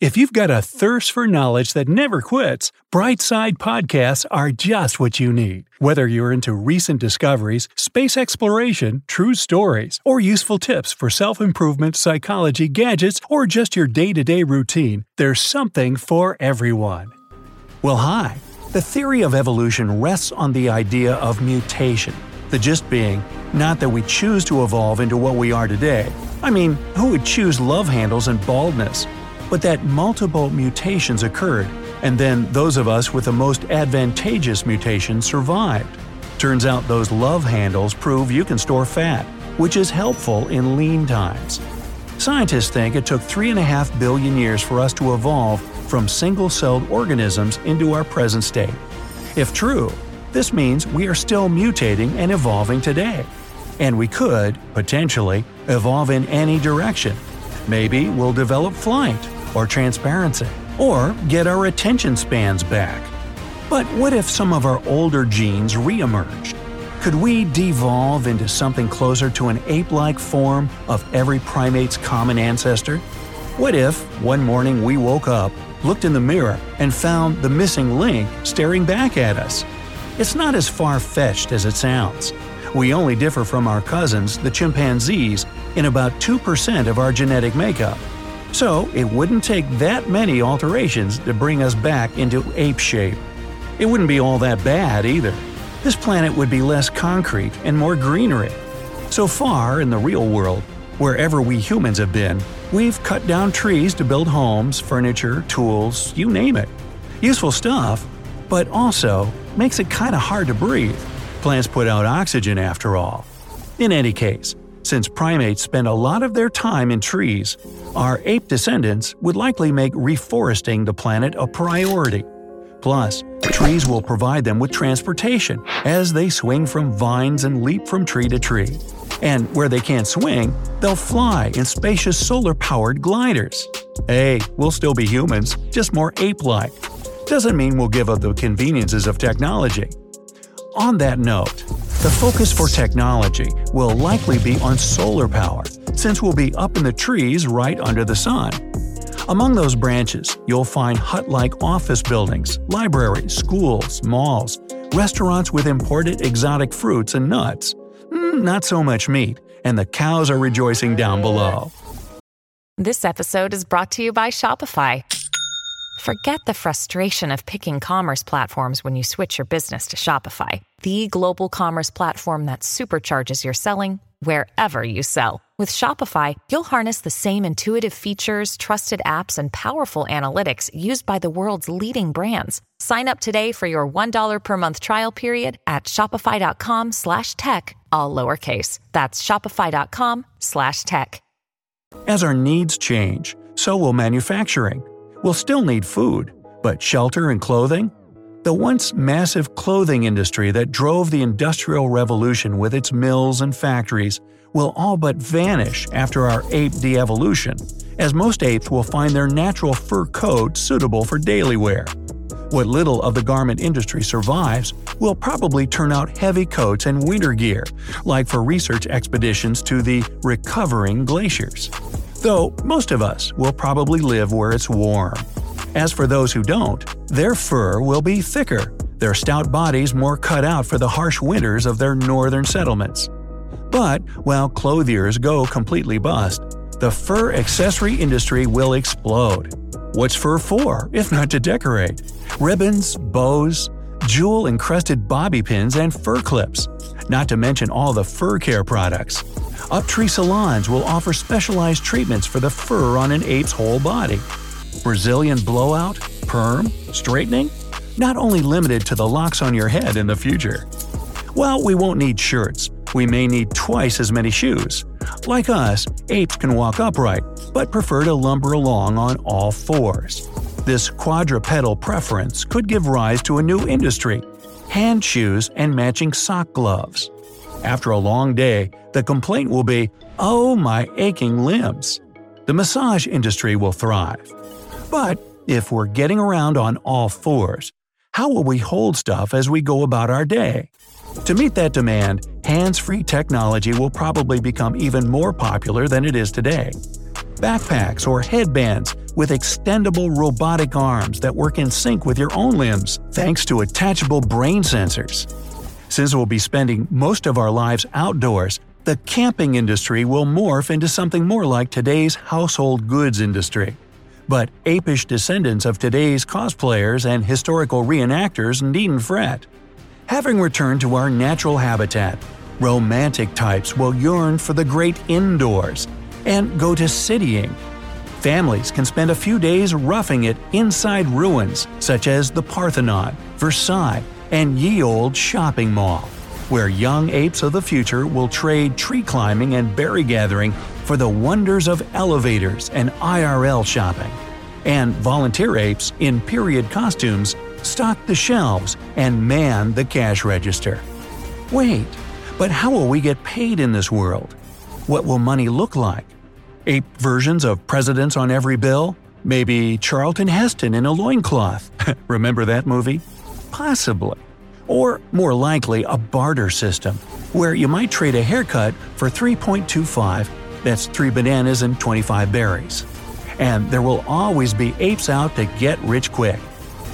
If you've got a thirst for knowledge that never quits, Brightside podcasts are just what you need. Whether you're into recent discoveries, space exploration, true stories, or useful tips for self-improvement, psychology, gadgets, or just your day-to-day routine, there's something for everyone. Well, hi. The theory of evolution rests on the idea of mutation. The gist being, not that we choose to evolve into what we are today. I mean, who would choose love handles and baldness? But that multiple mutations occurred, and then those of us with the most advantageous mutations survived. Turns out those love handles prove you can store fat, which is helpful in lean times. Scientists think it took 3.5 billion years for us to evolve from single-celled organisms into our present state. If true, this means we are still mutating and evolving today. And we could, potentially, evolve in any direction. Maybe we'll develop flight, or transparency, or get our attention spans back. But what if some of our older genes re-emerged? Could we devolve into something closer to an ape-like form of every primate's common ancestor? What if, one morning we woke up, looked in the mirror, and found the missing link staring back at us? It's not as far-fetched as it sounds. We only differ from our cousins, the chimpanzees, in about 2% of our genetic makeup. So it wouldn't take that many alterations to bring us back into ape shape. It wouldn't be all that bad either. This planet would be less concrete and more greenery. So far in the real world, wherever we humans have been, we've cut down trees to build homes, furniture, tools, you name it. Useful stuff, but also makes it kinda hard to breathe. Plants put out oxygen after all. In any case, since primates spend a lot of their time in trees, our ape descendants would likely make reforesting the planet a priority. Plus, trees will provide them with transportation as they swing from vines and leap from tree to tree. And where they can't swing, they'll fly in spacious solar-powered gliders. Hey, we'll still be humans, just more ape-like. Doesn't mean we'll give up the conveniences of technology. On that note, the focus for technology will likely be on solar power, since we'll be up in the trees right under the sun. Among those branches, you'll find hut-like office buildings, libraries, schools, malls, restaurants with imported exotic fruits and nuts. Not so much meat, and the cows are rejoicing down below. This episode is brought to you by Shopify. Forget the frustration of picking commerce platforms when you switch your business to Shopify, the global commerce platform that supercharges your selling wherever you sell. With Shopify, you'll harness the same intuitive features, trusted apps, and powerful analytics used by the world's leading brands. Sign up today for your $1 per month trial period at shopify.com/tech, all lowercase. That's shopify.com/tech. As our needs change, so will manufacturing. We'll still need food, but shelter and clothing? The once massive clothing industry that drove the Industrial Revolution with its mills and factories will all but vanish after our ape de-evolution, as most apes will find their natural fur coat suitable for daily wear. What little of the garment industry survives will probably turn out heavy coats and winter gear, like for research expeditions to the recovering glaciers. Though most of us will probably live where it's warm. As for those who don't, their fur will be thicker, their stout bodies more cut out for the harsh winters of their northern settlements. But while clothiers go completely bust, the fur accessory industry will explode. What's fur for, if not to decorate? Ribbons, bows, jewel-encrusted bobby pins, and fur clips. Not to mention all the fur care products. Uptree salons will offer specialized treatments for the fur on an ape's whole body. Brazilian blowout, perm, straightening? Not only limited to the locks on your head in the future. While we won't need shirts, we may need twice as many shoes, Like us, apes can walk upright, but prefer to lumber along on all fours. This quadrupedal preference could give rise to a new industry: hand shoes and matching sock gloves. After a long day, the complaint will be, "Oh, my aching limbs." The massage industry will thrive. But if we're getting around on all fours, how will we hold stuff as we go about our day? To meet that demand, hands-free technology will probably become even more popular than it is today. Backpacks or headbands with extendable robotic arms that work in sync with your own limbs thanks to attachable brain sensors. Since we'll be spending most of our lives outdoors, the camping industry will morph into something more like today's household goods industry. But apish descendants of today's cosplayers and historical reenactors needn't fret. Having returned to our natural habitat, romantic types will yearn for the great indoors and go to citying. Families can spend a few days roughing it inside ruins such as the Parthenon, Versailles, and Ye Olde Shopping Mall, where young apes of the future will trade tree climbing and berry gathering for the wonders of elevators and IRL shopping. And volunteer apes in period costumes stock the shelves and man the cash register. Wait, but how will we get paid in this world? What will money look like? Ape versions of presidents on every bill? Maybe Charlton Heston in a loincloth. Remember that movie? Possibly. Or, more likely, a barter system, where you might trade a haircut for 3.25, that's 3 bananas and 25 berries. And there will always be apes out to get rich quick.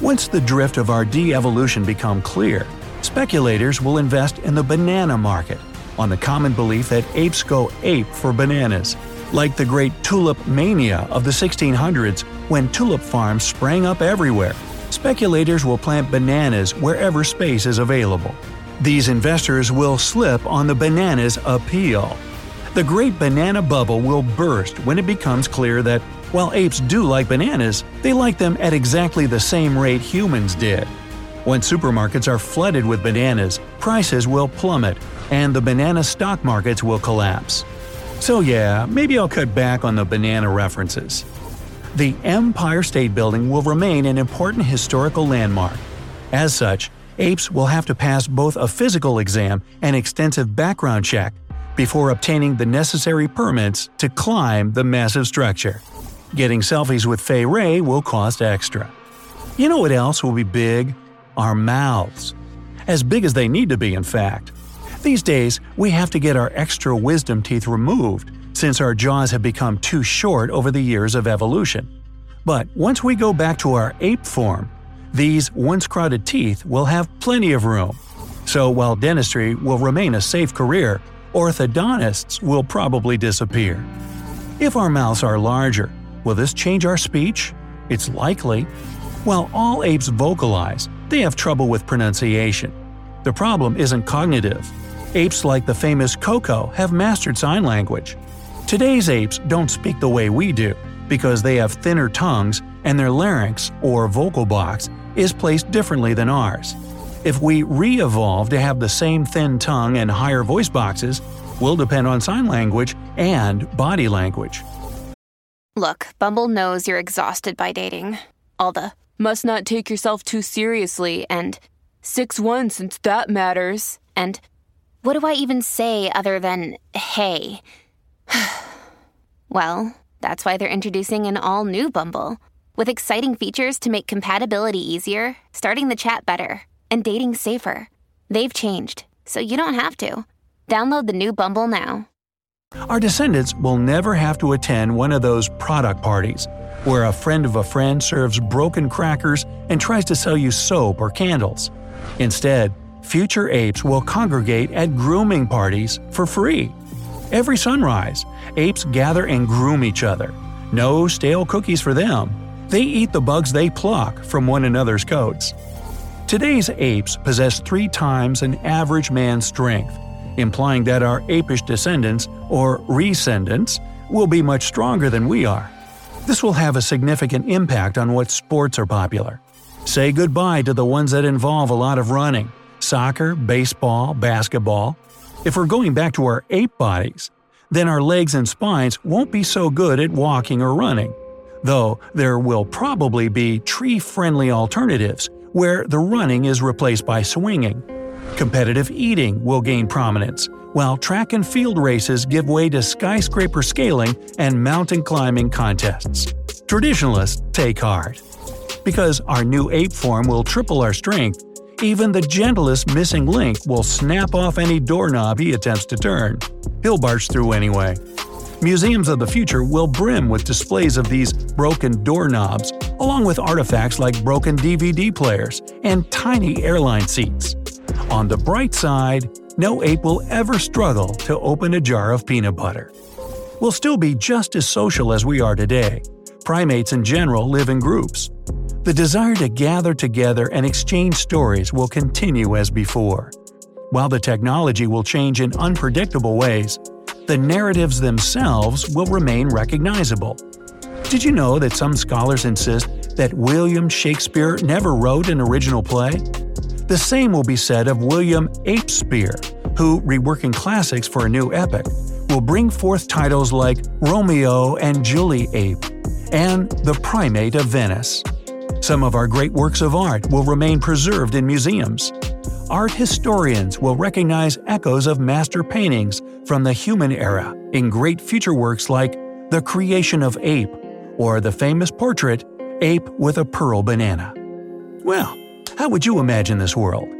Once the drift of our de-evolution become clear, speculators will invest in the banana market, on the common belief that apes go ape for bananas, like the great tulip mania of the 1600s when tulip farms sprang up everywhere. Speculators will plant bananas wherever space is available. These investors will slip on the banana's appeal. The great banana bubble will burst when it becomes clear that, while apes do like bananas, they like them at exactly the same rate humans did. When supermarkets are flooded with bananas, prices will plummet, and the banana stock markets will collapse. So yeah, maybe I'll cut back on the banana references. The Empire State Building will remain an important historical landmark. As such, apes will have to pass both a physical exam and extensive background check before obtaining the necessary permits to climb the massive structure. Getting selfies with Fay Wray will cost extra. You know what else will be big? Our mouths. As big as they need to be, in fact. These days, we have to get our extra wisdom teeth removed, since our jaws have become too short over the years of evolution. But once we go back to our ape form, these once-crowded teeth will have plenty of room. So while dentistry will remain a safe career, orthodontists will probably disappear. If our mouths are larger, will this change our speech? It's likely. While all apes vocalize, they have trouble with pronunciation. The problem isn't cognitive. Apes like the famous Koko have mastered sign language. Today's apes don't speak the way we do because they have thinner tongues and their larynx, or vocal box, is placed differently than ours. If we re-evolve to have the same thin tongue and higher voice boxes, we'll depend on sign language and body language. Look, Bumble knows you're exhausted by dating. All the must not take yourself too seriously and 6'1" since that matters and what do I even say other than, hey? Well, that's why they're introducing an all-new Bumble, with exciting features to make compatibility easier, starting the chat better, and dating safer. They've changed, so you don't have to. Download the new Bumble now. Our descendants will never have to attend one of those product parties, where a friend of a friend serves broken crackers and tries to sell you soap or candles. Instead, future apes will congregate at grooming parties for free. Every sunrise, apes gather and groom each other. No stale cookies for them. They eat the bugs they pluck from one another's coats. Today's apes possess 3 times an average man's strength, implying that our apish descendants, or rescendants, will be much stronger than we are. This will have a significant impact on what sports are popular. Say goodbye to the ones that involve a lot of running. Soccer, baseball, basketball. If we're going back to our ape bodies, then our legs and spines won't be so good at walking or running. Though there will probably be tree-friendly alternatives where the running is replaced by swinging. Competitive eating will gain prominence, while track and field races give way to skyscraper scaling and mountain climbing contests. Traditionalists take heart. Because our new ape form will triple our strength, even the gentlest missing link will snap off any doorknob he attempts to turn. He'll barge through anyway. Museums of the future will brim with displays of these broken doorknobs, along with artifacts like broken DVD players and tiny airline seats. On the bright side, no ape will ever struggle to open a jar of peanut butter. We'll still be just as social as we are today. Primates in general live in groups. The desire to gather together and exchange stories will continue as before. While the technology will change in unpredictable ways, the narratives themselves will remain recognizable. Did you know that some scholars insist that William Shakespeare never wrote an original play? The same will be said of William Apespeare, who, reworking classics for a new epic, will bring forth titles like Romeo and Julie Ape and The Primate of Venice. Some of our great works of art will remain preserved in museums. Art historians will recognize echoes of master paintings from the human era in great future works like The Creation of Ape or the famous portrait Ape with a Pearl Banana. Well, how would you imagine this world?